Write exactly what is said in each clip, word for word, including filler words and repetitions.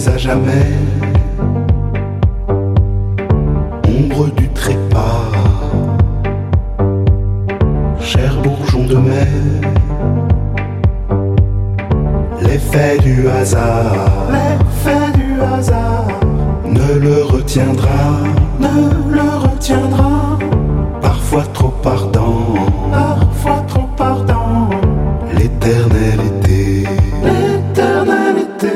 mais à jamais, ombre du trépas, cher bourgeon de mai, l'effet du hasard, l'effet du hasard ne le retiendra, ne le retiendra, parfois trop ardent, parfois trop ardent, l'éternel été, l'éternel été.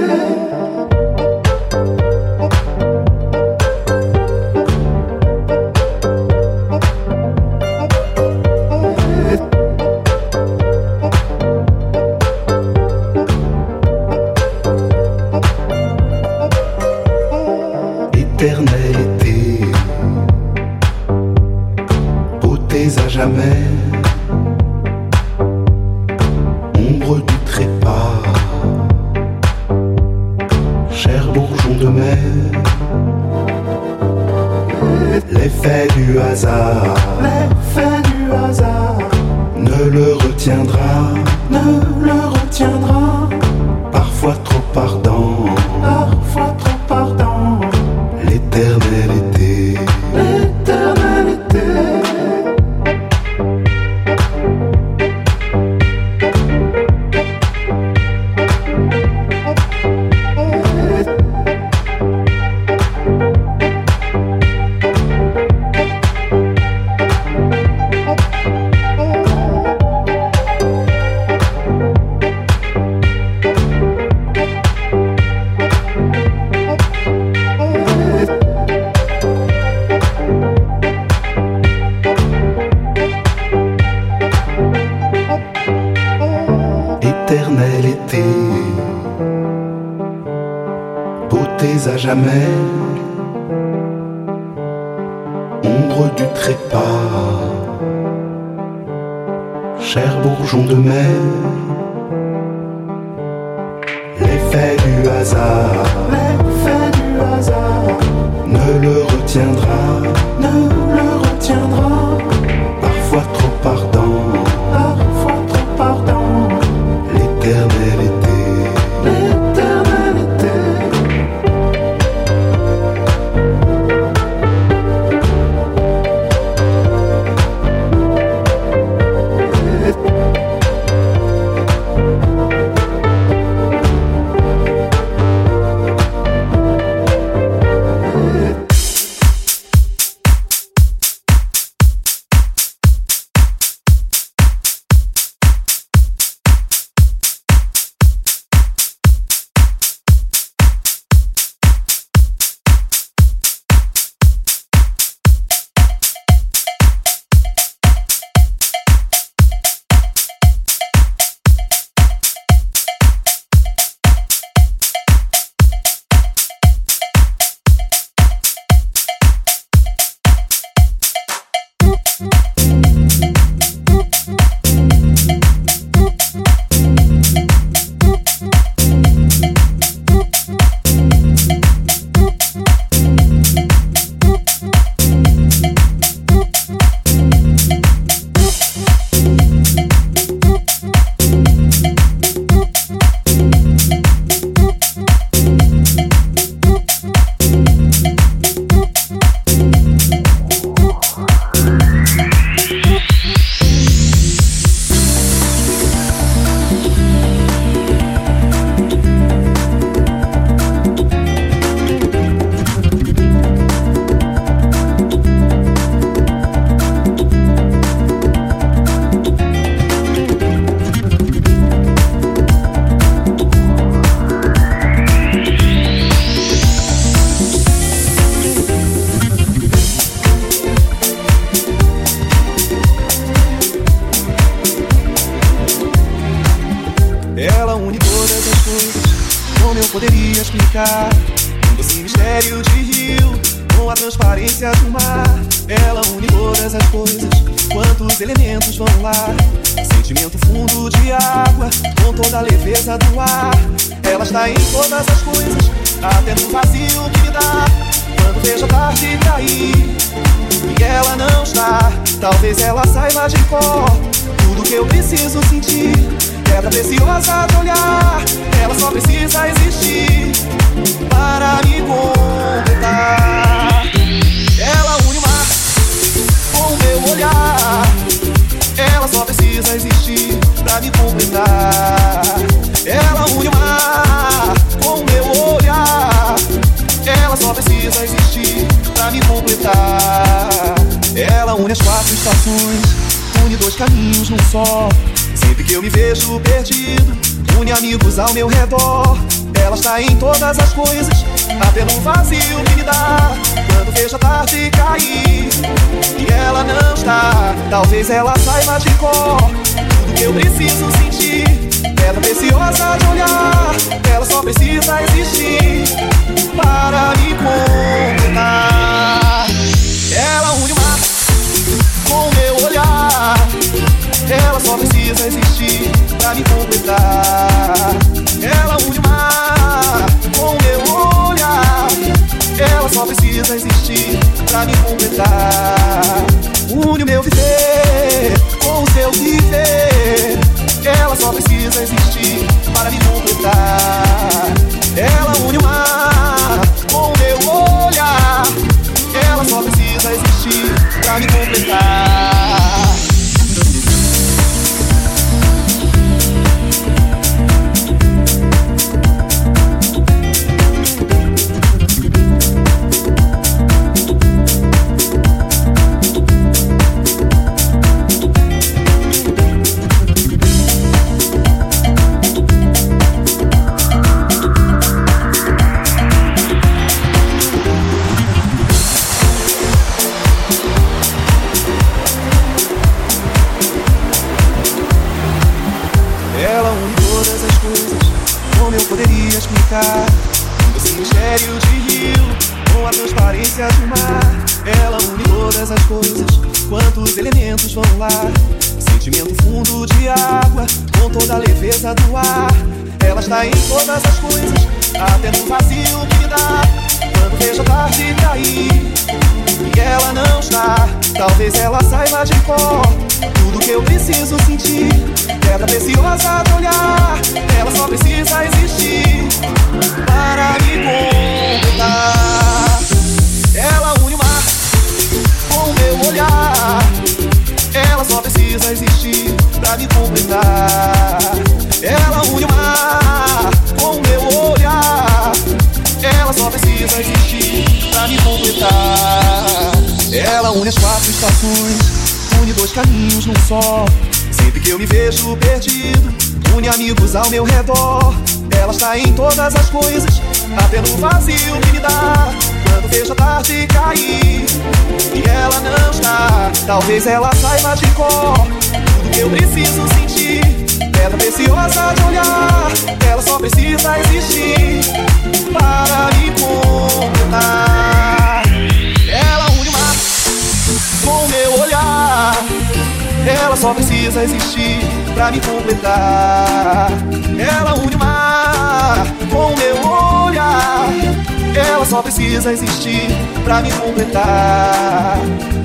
Preciosa de olhar, ela só precisa existir. caminhos no sol. Sempre que eu me vejo perdido, une amigos ao meu redor. Ela está em todas as coisas, até no vazio que me dá. Quando vejo a tarde cair e ela não está, talvez ela saiba de cor tudo que eu preciso sentir. Pedra preciosa de olhar, ela só precisa existir para me completar. Ela une o mar com o meu olhar, ela só precisa existir para me completar. Ela une o mar com o meu olhar, ela só precisa existir para me completar. Une o meu viver com o seu viver, ela só precisa existir para me completar. Ela une o mar com o meu olhar, ela só precisa existir para me completar. Ao meu redor, ela está em todas as coisas, até no vazio que me dá. Quando vejo a tarde cair e ela não está, talvez ela saiba de cor tudo que eu preciso sentir. Pedra preciosa de olhar, ela só precisa existir para me completar. Ela une o mar com meu olhar, ela só precisa existir pra me completar. Ela une o mar com o meu olhar, ela só precisa existir pra me completar.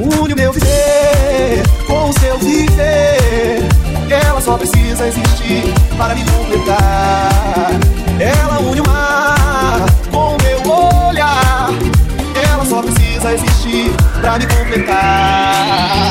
Une o meu viver com o seu viver, ela só precisa existir para me completar. Ela une o mar com o meu olhar, ela só precisa existir pra me completar.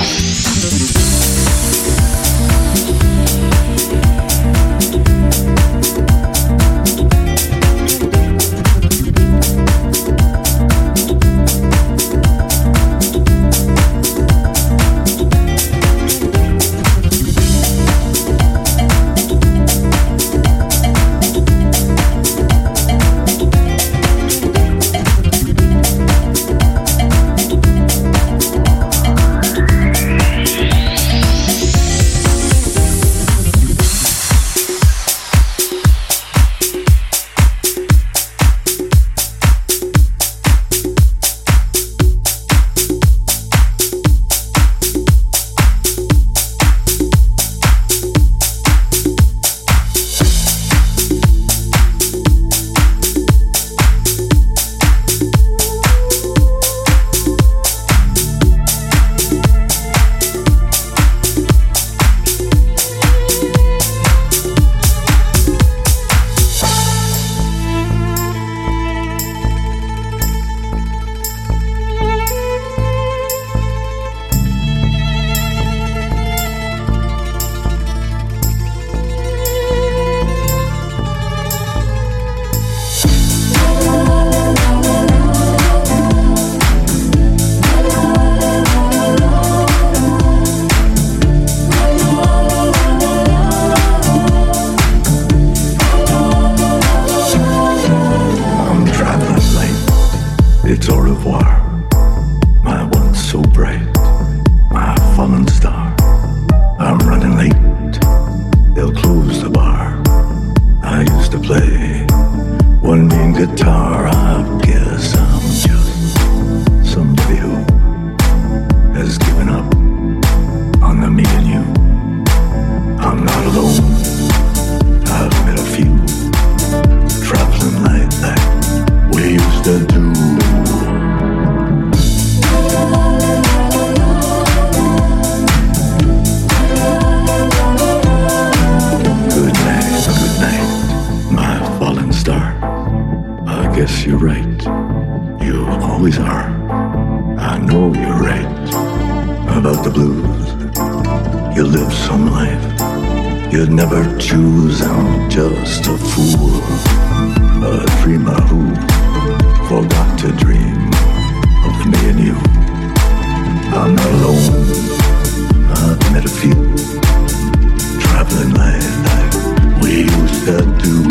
means au revoir. My once so bright, my fallen star. I'm running late, they'll close the bar. I used to play one mean guitar. I guess I'm just somebody who has given up on the me and you. I'm not alone, I've met a few traveling like that we used to do. Yes, you're right, you always are. I know you're right about the blues. You live some life you'd never choose. I'm just a fool, a dreamer who forgot to dream of me and you. I'm not alone, I've met a few traveling like that we used to do.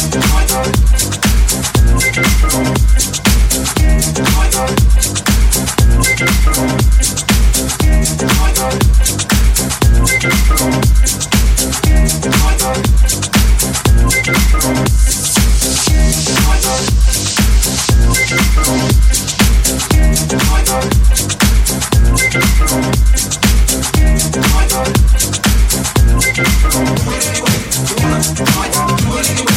What do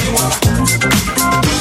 you want?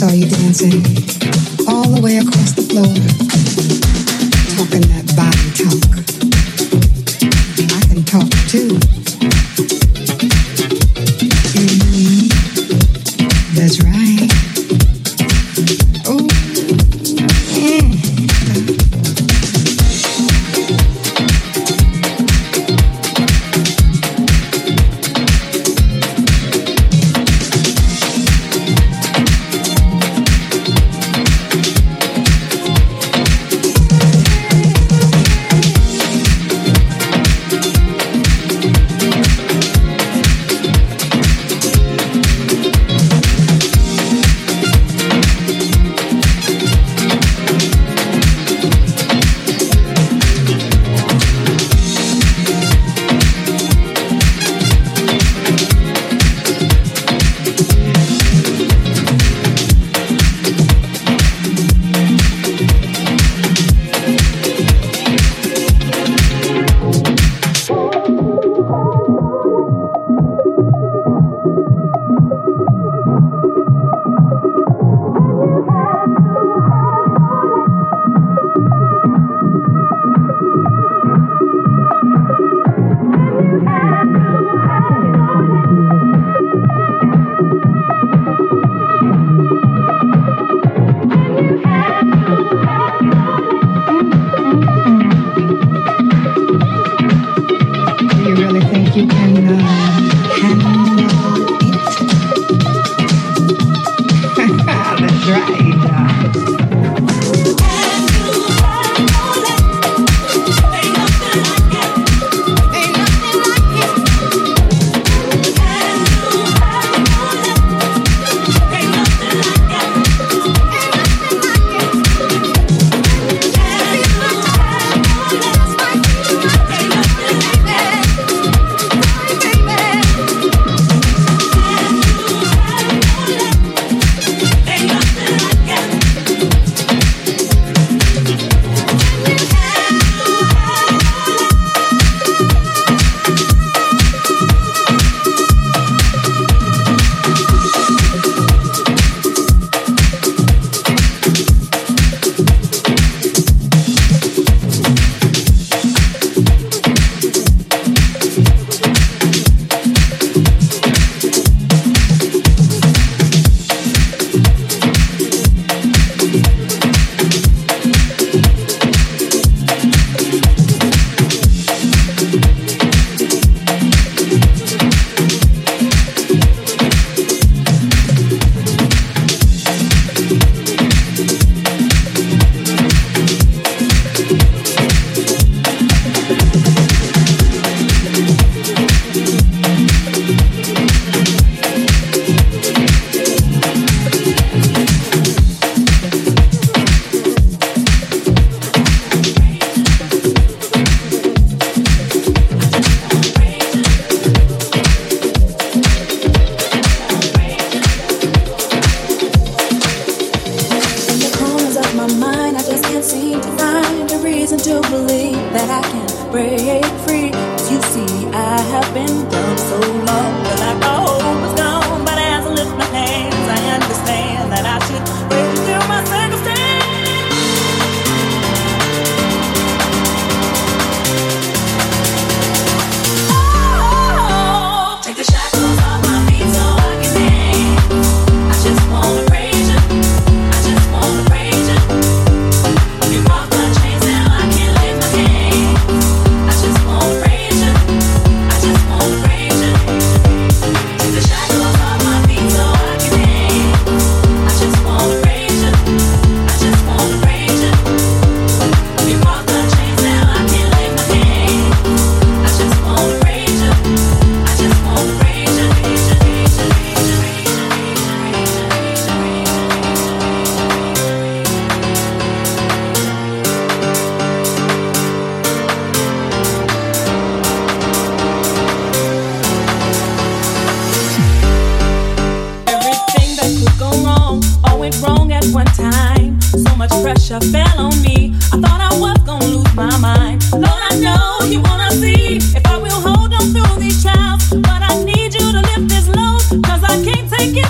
saw you dancing all the way across the floor, talking that body talk. I can talk too. Mm-hmm. That's right. Oh, take it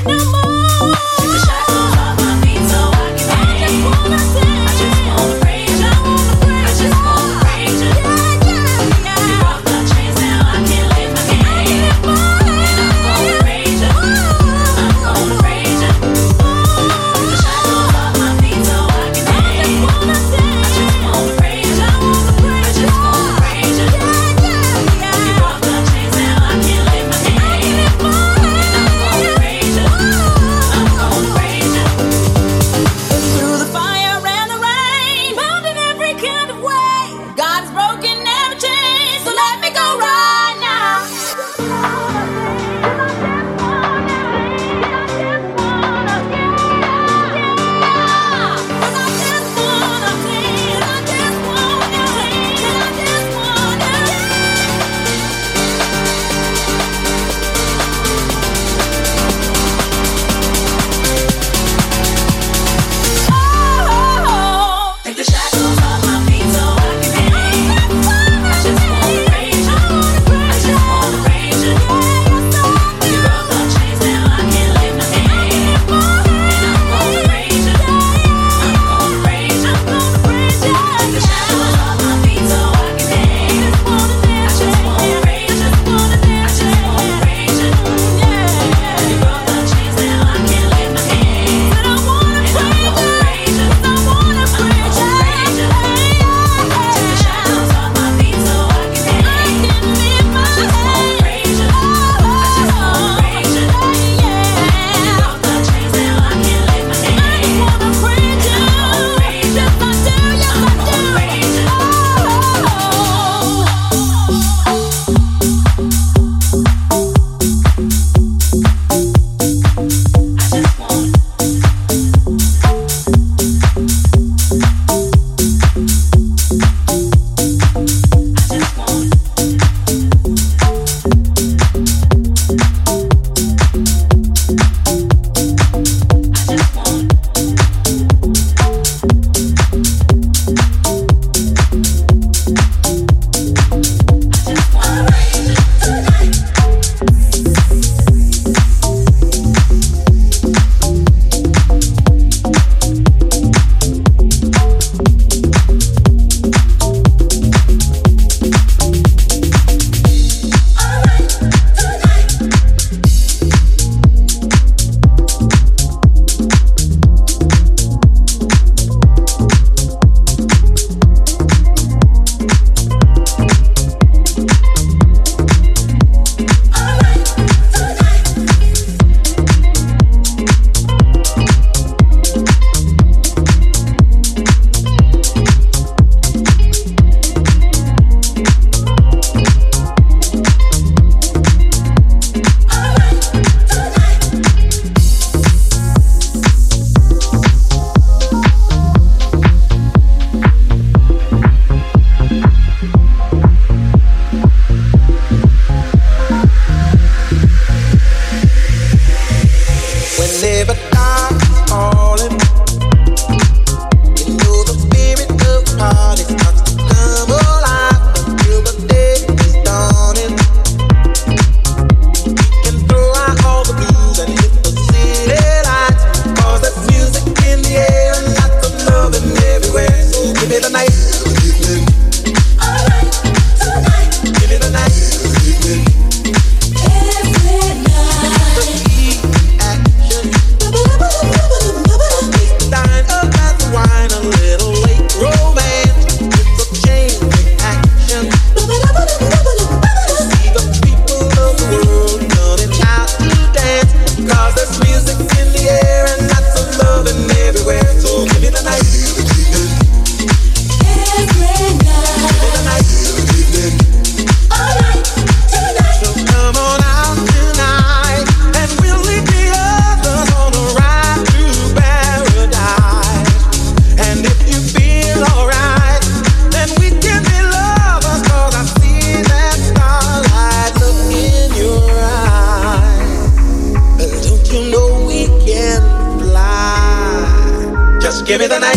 no more. Take a shot, nights, give me the night.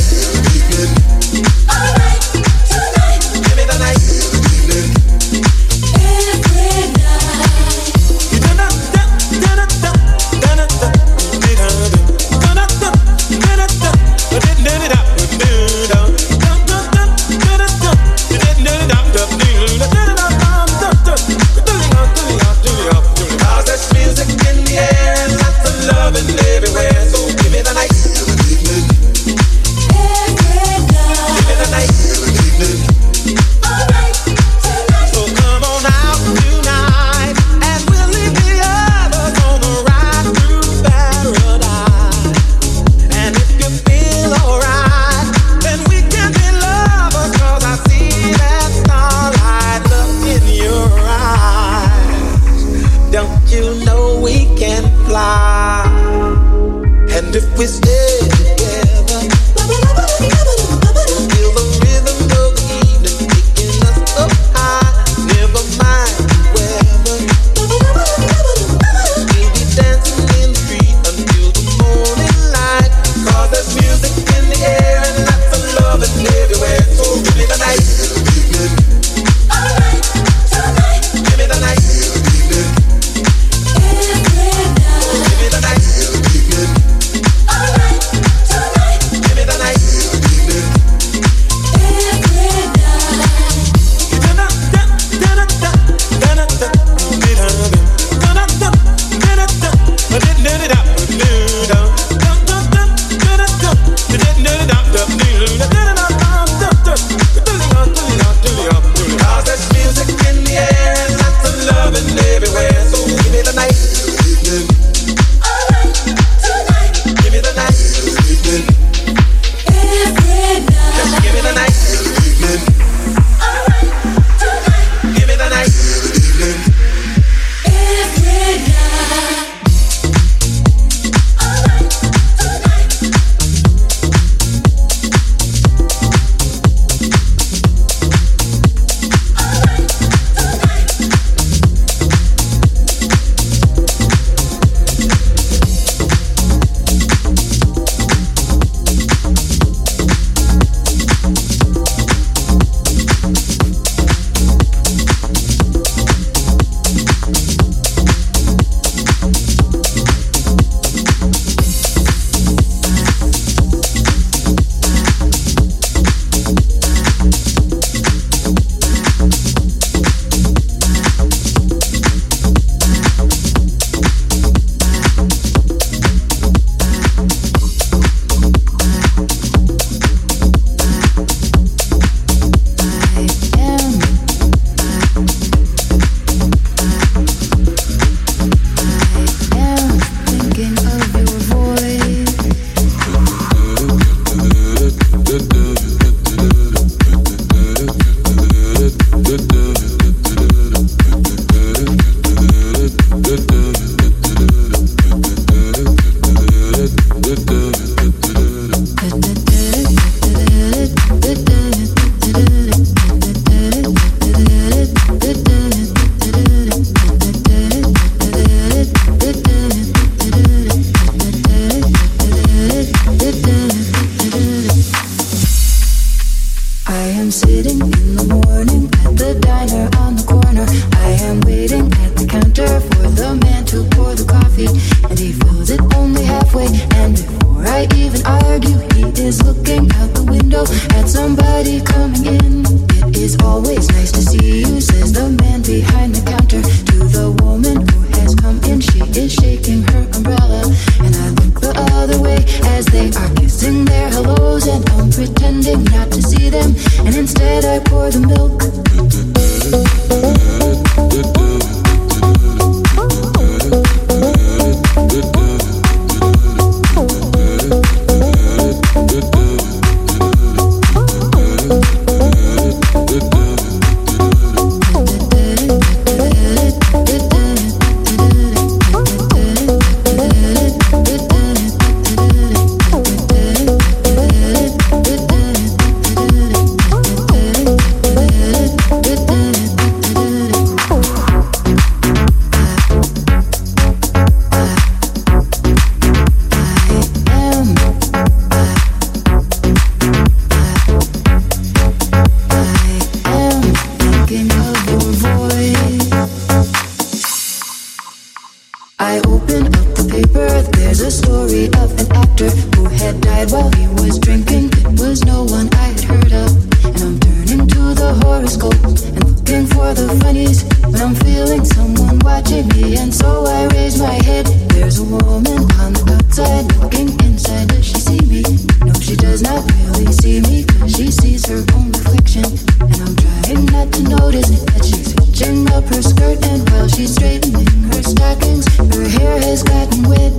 doctor who had died while he was drinking. It was no one I had heard of. And I'm turning to the horoscope and looking for the funnies when I'm feeling someone watching me. And so I raise my head. There's a woman on the outside looking inside. Does she see me? No, she does not really see me, cause she sees her own reflection. And I'm trying not to notice it, that she's hitching up her skirt. And while she's straightening her stockings, her hair has gotten wet.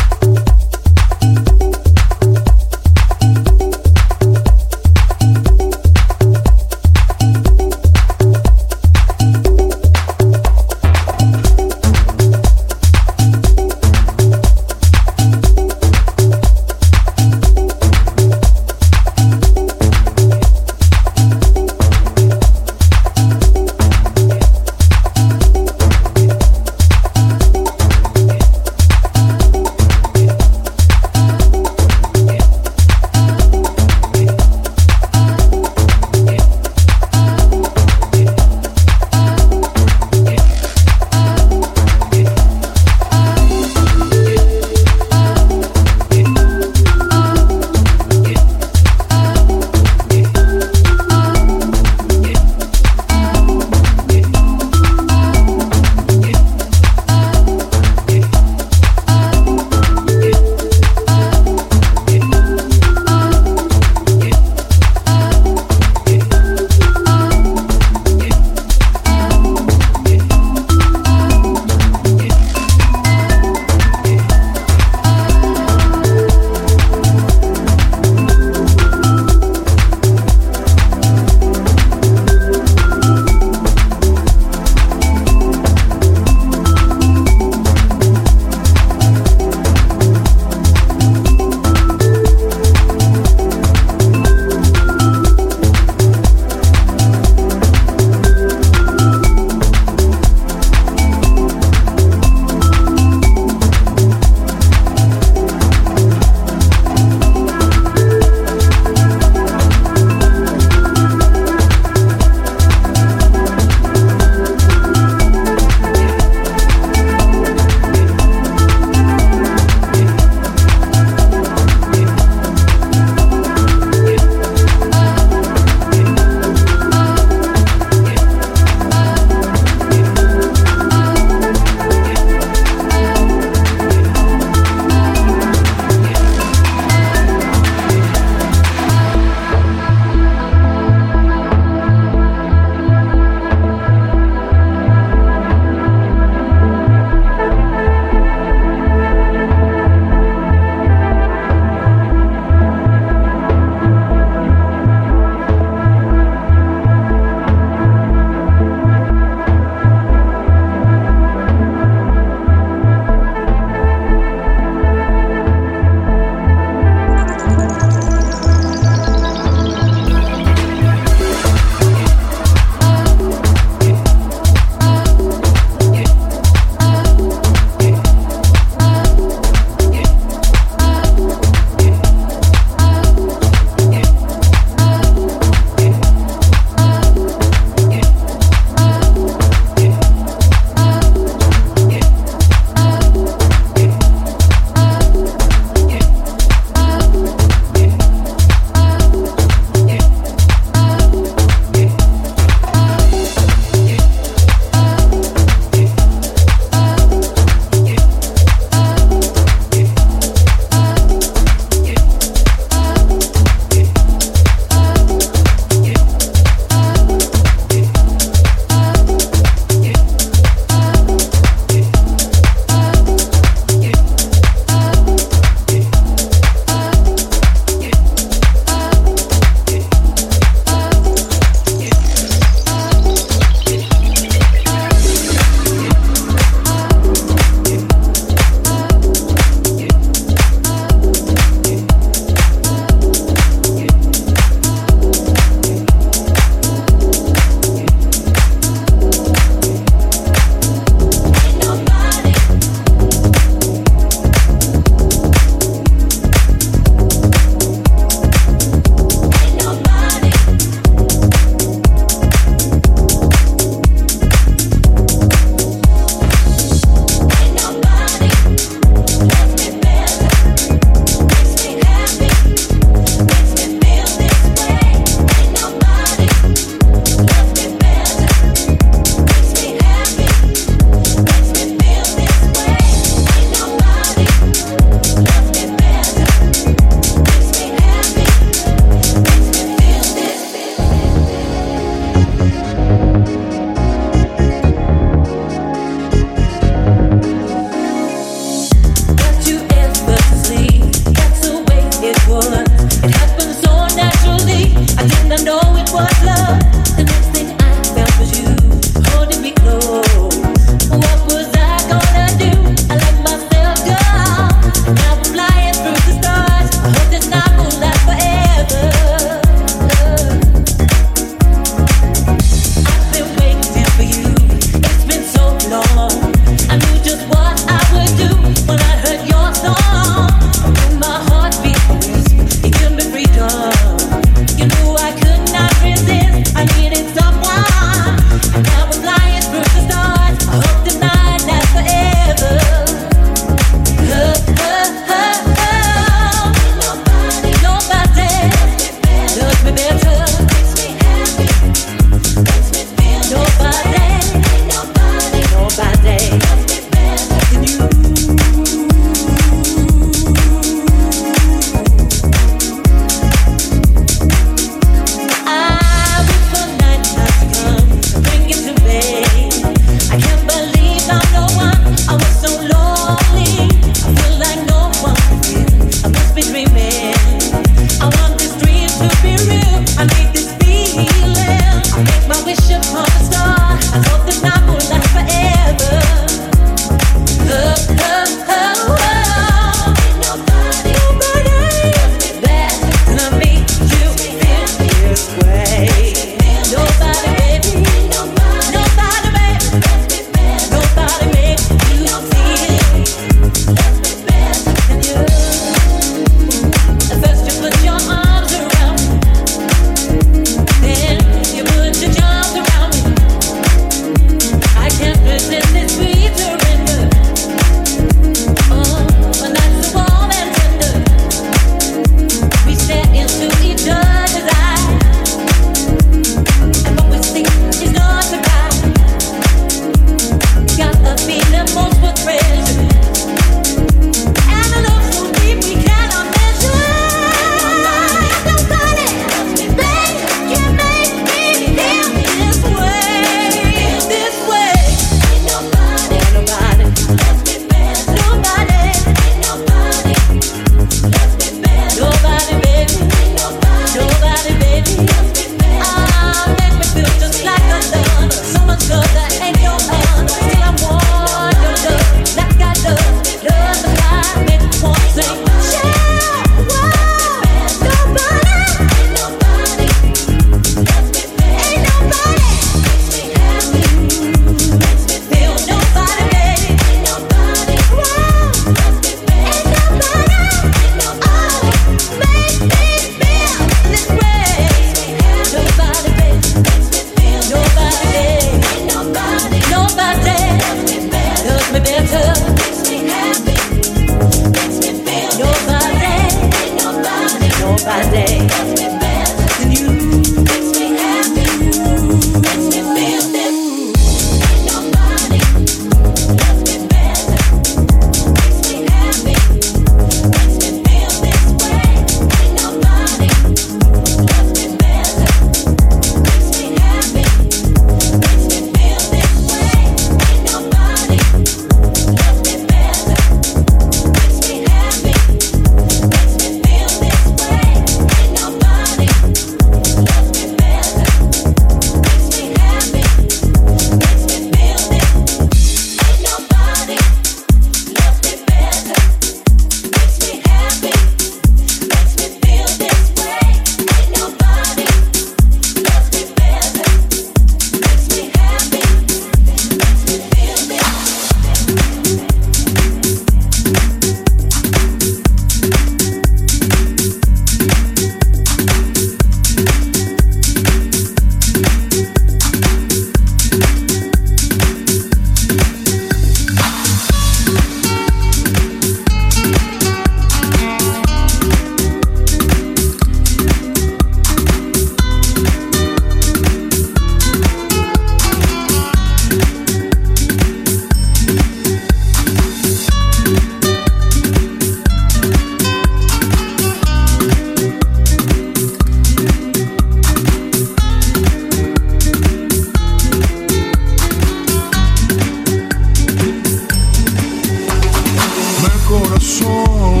son,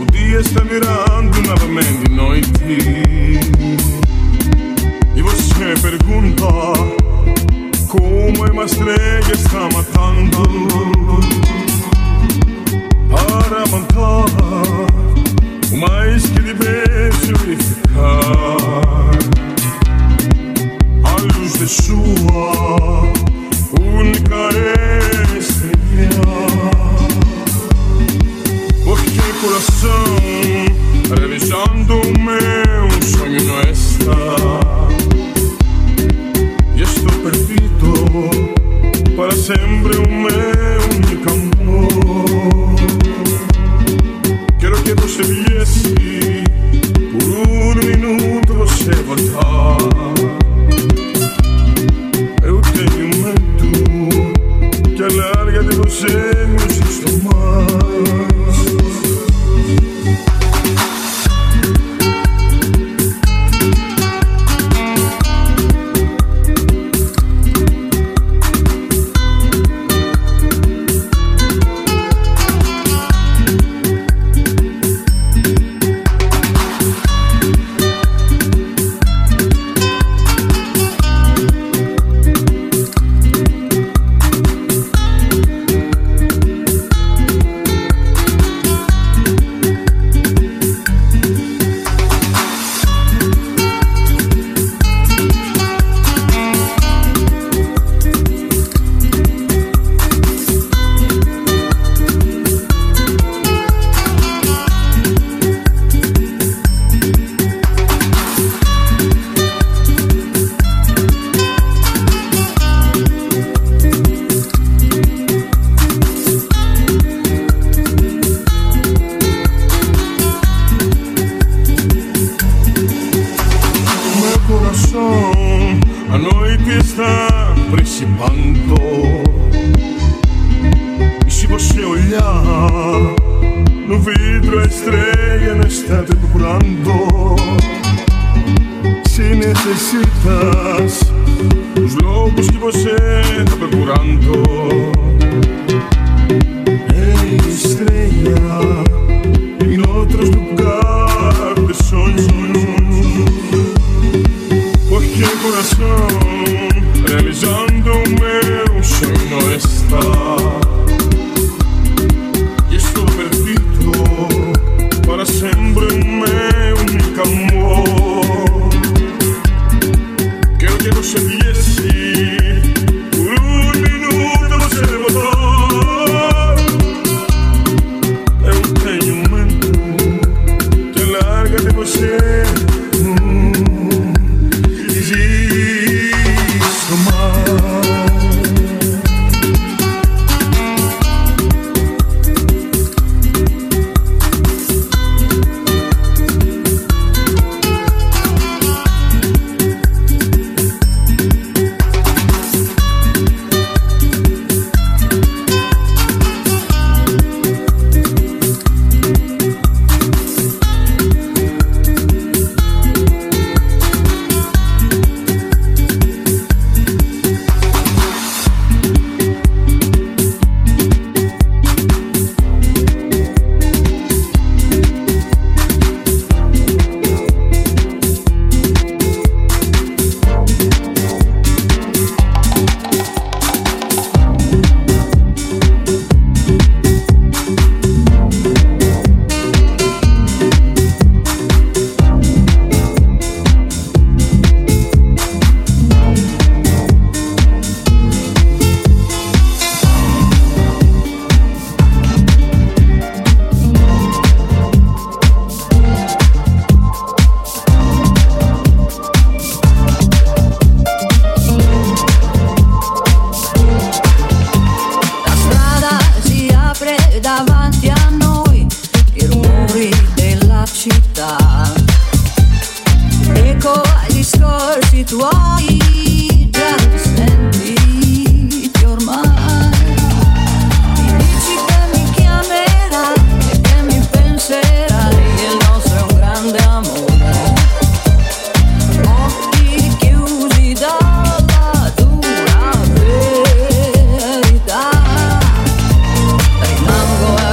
un día está mirando nuovamente noi ti. E você pergunta como é uma estrela está matando para matar o mais que lhe vejo ficar à luz de sua única estrela. Porque o coração revisando o meu sonho não está e estou perdido para sempre o meu único amor. Quero que você viesse por um minuto você voltar. Eu tenho medo que a larga de você não exista mais.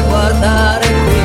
Guardare qui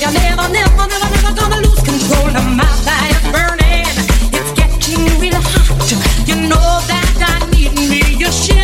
I never, never, never, never gonna lose control of my fire's burning. It's getting real hot. You know that I need me, you should.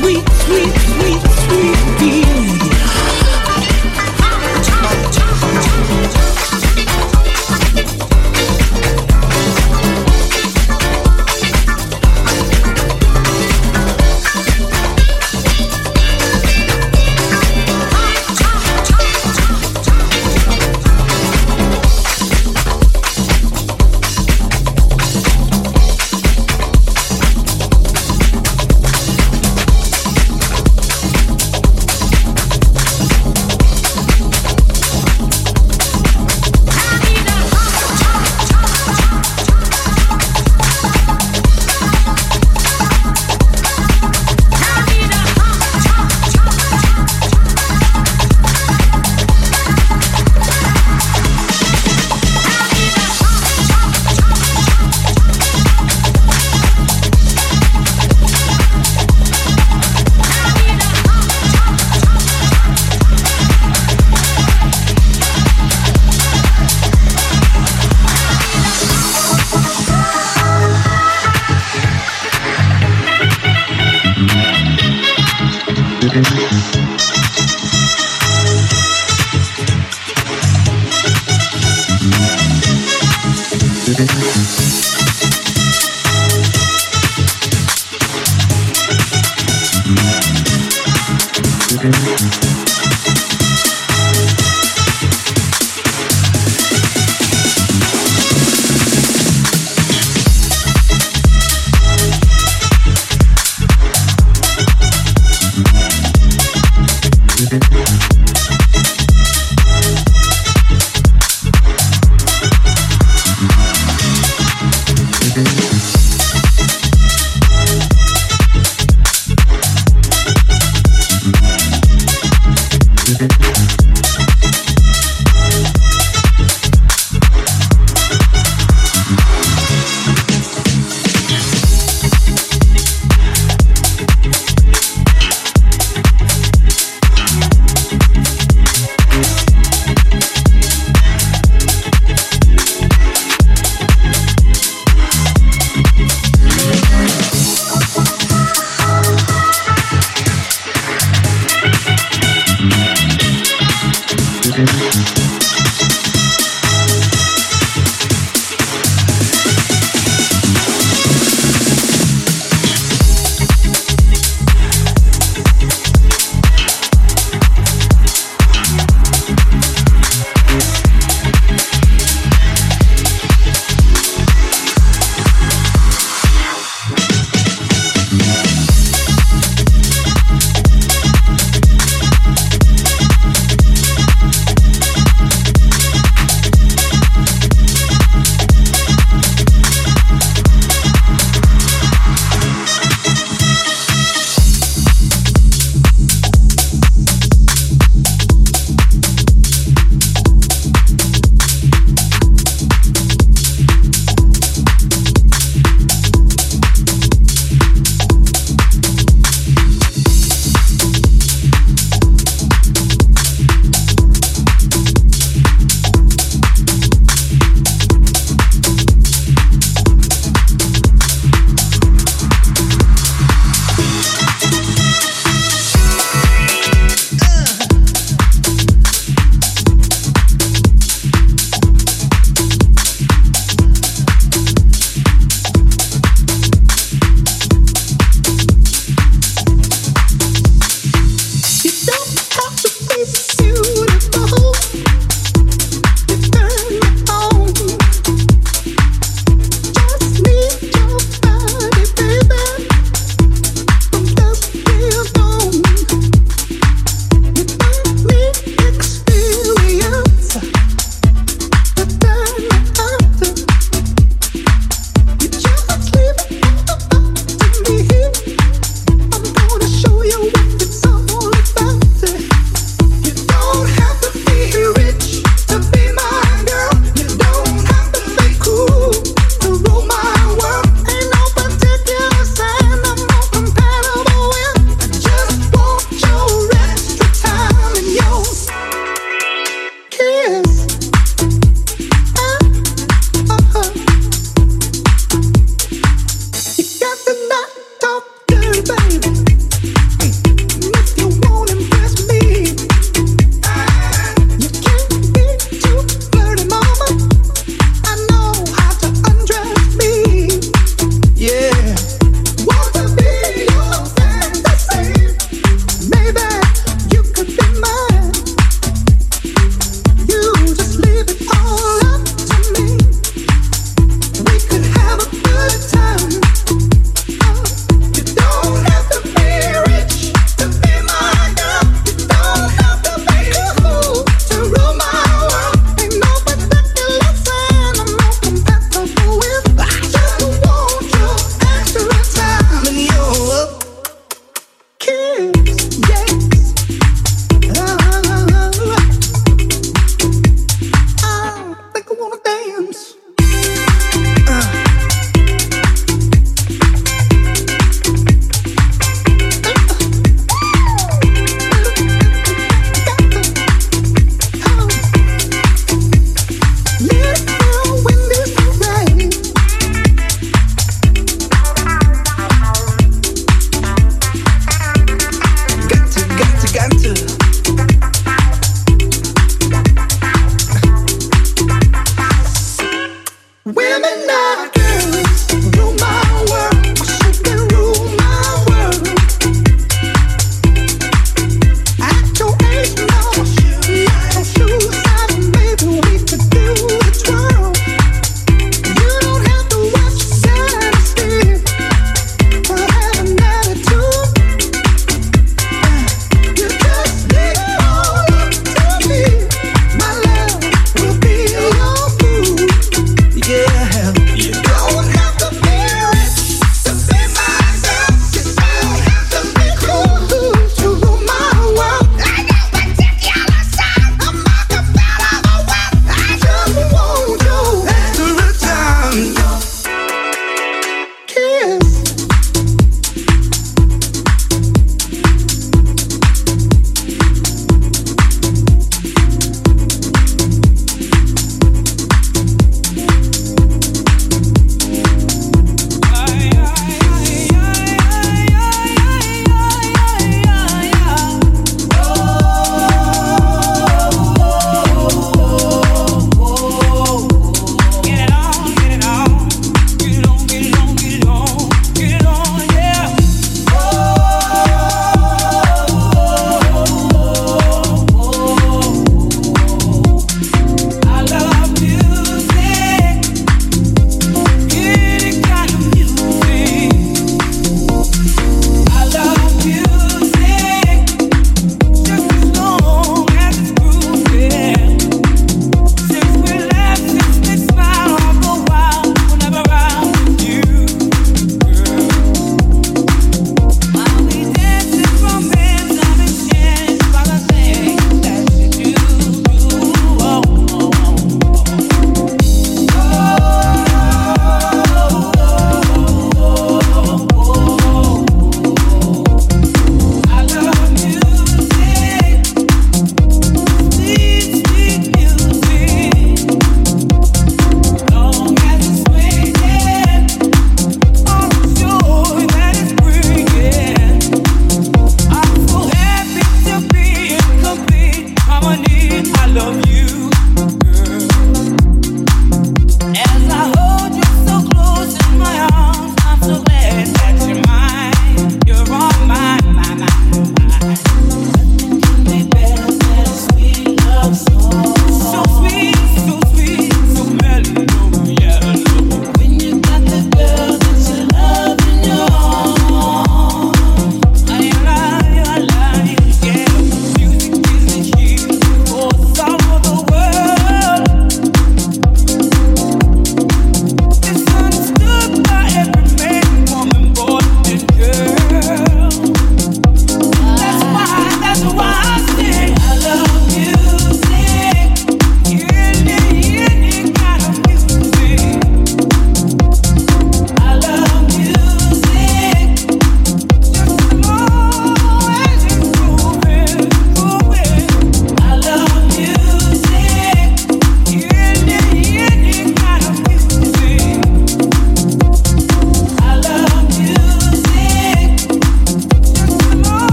Sweet, sweet, sweet.